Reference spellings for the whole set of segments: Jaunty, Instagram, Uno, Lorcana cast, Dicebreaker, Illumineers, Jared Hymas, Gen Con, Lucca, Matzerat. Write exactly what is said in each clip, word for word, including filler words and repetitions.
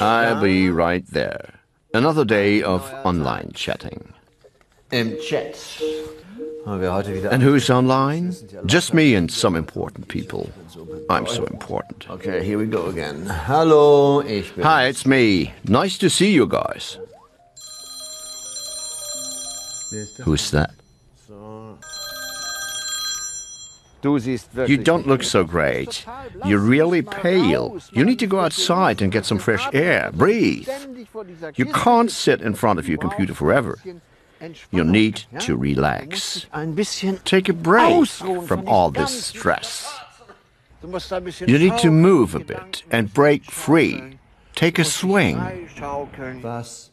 I'll be right there. Another day of online chatting. And who's online? Just me and some important people. I'm so important. Okay, here we go again. Hello, ich bin. Hi, it's me. Nice to see you guys. Who's that? You don't look so great. You're really pale. You need to go outside and get some fresh air. Breathe. You can't sit in front of your computer forever. You need to relax. Take a break from all this stress. You need to move a bit and break free. Take a swing.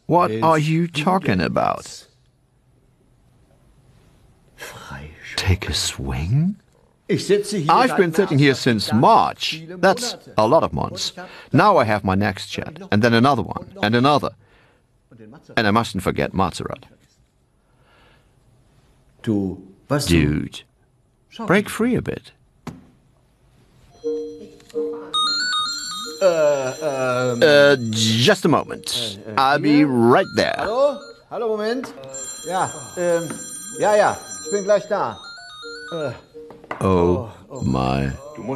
What are you talking about? Take a swing? I've been sitting here since March. That's a lot of months. Now I have my next chat, and then another one, and another. And I mustn't forget Matzerat. Dude, break free a bit. Uh, just a moment. I'll be right there. Hallo? Hallo, Moment. Ja, ähm, ja, ja, ich bin gleich da. Oh my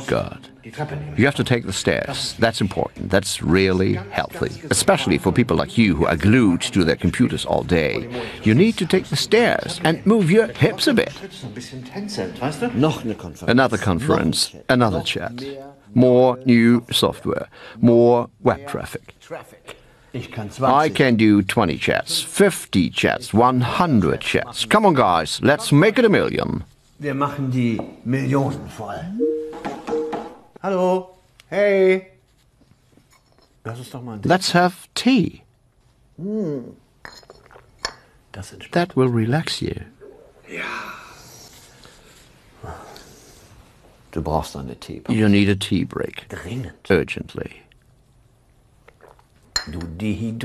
God. You have to take the stairs. That's important. That's really healthy, especially for people like you who are glued to their computers all day. You need to take the stairs and move your hips a bit. Another conference, another chat, more new software, more web traffic. I can do twenty chats, fifty chats, one hundred chats. Come on, guys, let's make it a million. Wir machen die Millionen voll. Hallo. Hey. Let's have tea. Mm. That will relax you. You need a tea break. Urgently.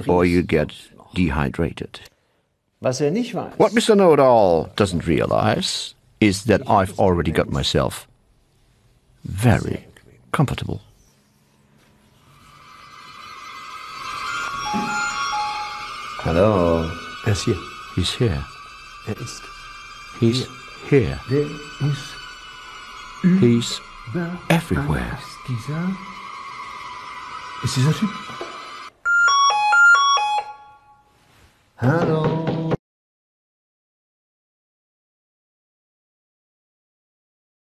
Or you get dehydrated. What Mister Know-it-all doesn't realize is that I've already got myself very comfortable. Hello. He's here. He's here. He's here. He's everywhere. Hello.